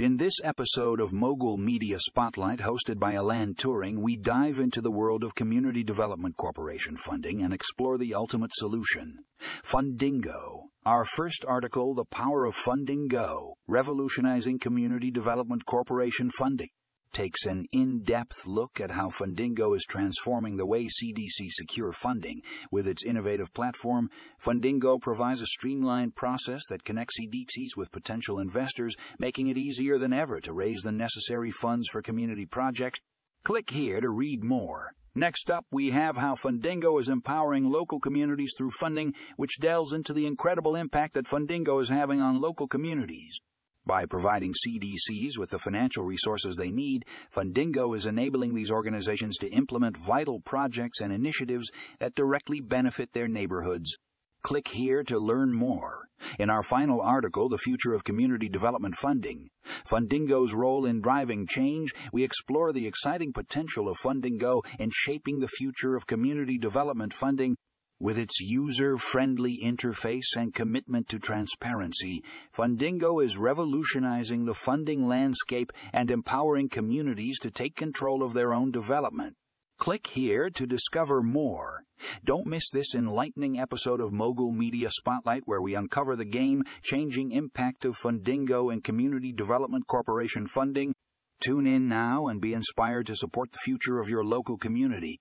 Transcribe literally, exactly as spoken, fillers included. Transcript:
In this episode of Mogul Media Spotlight, hosted by Alan Turing, we dive into the world of Community Development Corporation funding and explore the ultimate solution, Fundingo. Our first article, The Power of Fundingo, Revolutionizing Community Development Corporation Funding, takes an in-depth look at how Fundingo is transforming the way C D C secure funding. With its innovative platform, Fundingo provides a streamlined process that connects C D Cs with potential investors, making it easier than ever to raise the necessary funds for community projects. Click here to read more. Next up, we have how Fundingo is empowering local communities through funding, which delves into the incredible impact that Fundingo is having on local communities. By providing C D Cs with the financial resources they need, Fundingo is enabling these organizations to implement vital projects and initiatives that directly benefit their neighborhoods. Click here to learn more. In our final article, The Future of Community Development Funding, Fundingo's Role in Driving Change, we explore the exciting potential of Fundingo in shaping the future of community development funding. With its user-friendly interface and commitment to transparency, Fundingo is revolutionizing the funding landscape and empowering communities to take control of their own development. Click here to discover more. Don't miss this enlightening episode of Mogul Media Spotlight, where we uncover the game-changing impact of Fundingo and Community Development Corporation funding. Tune in now and be inspired to support the future of your local community.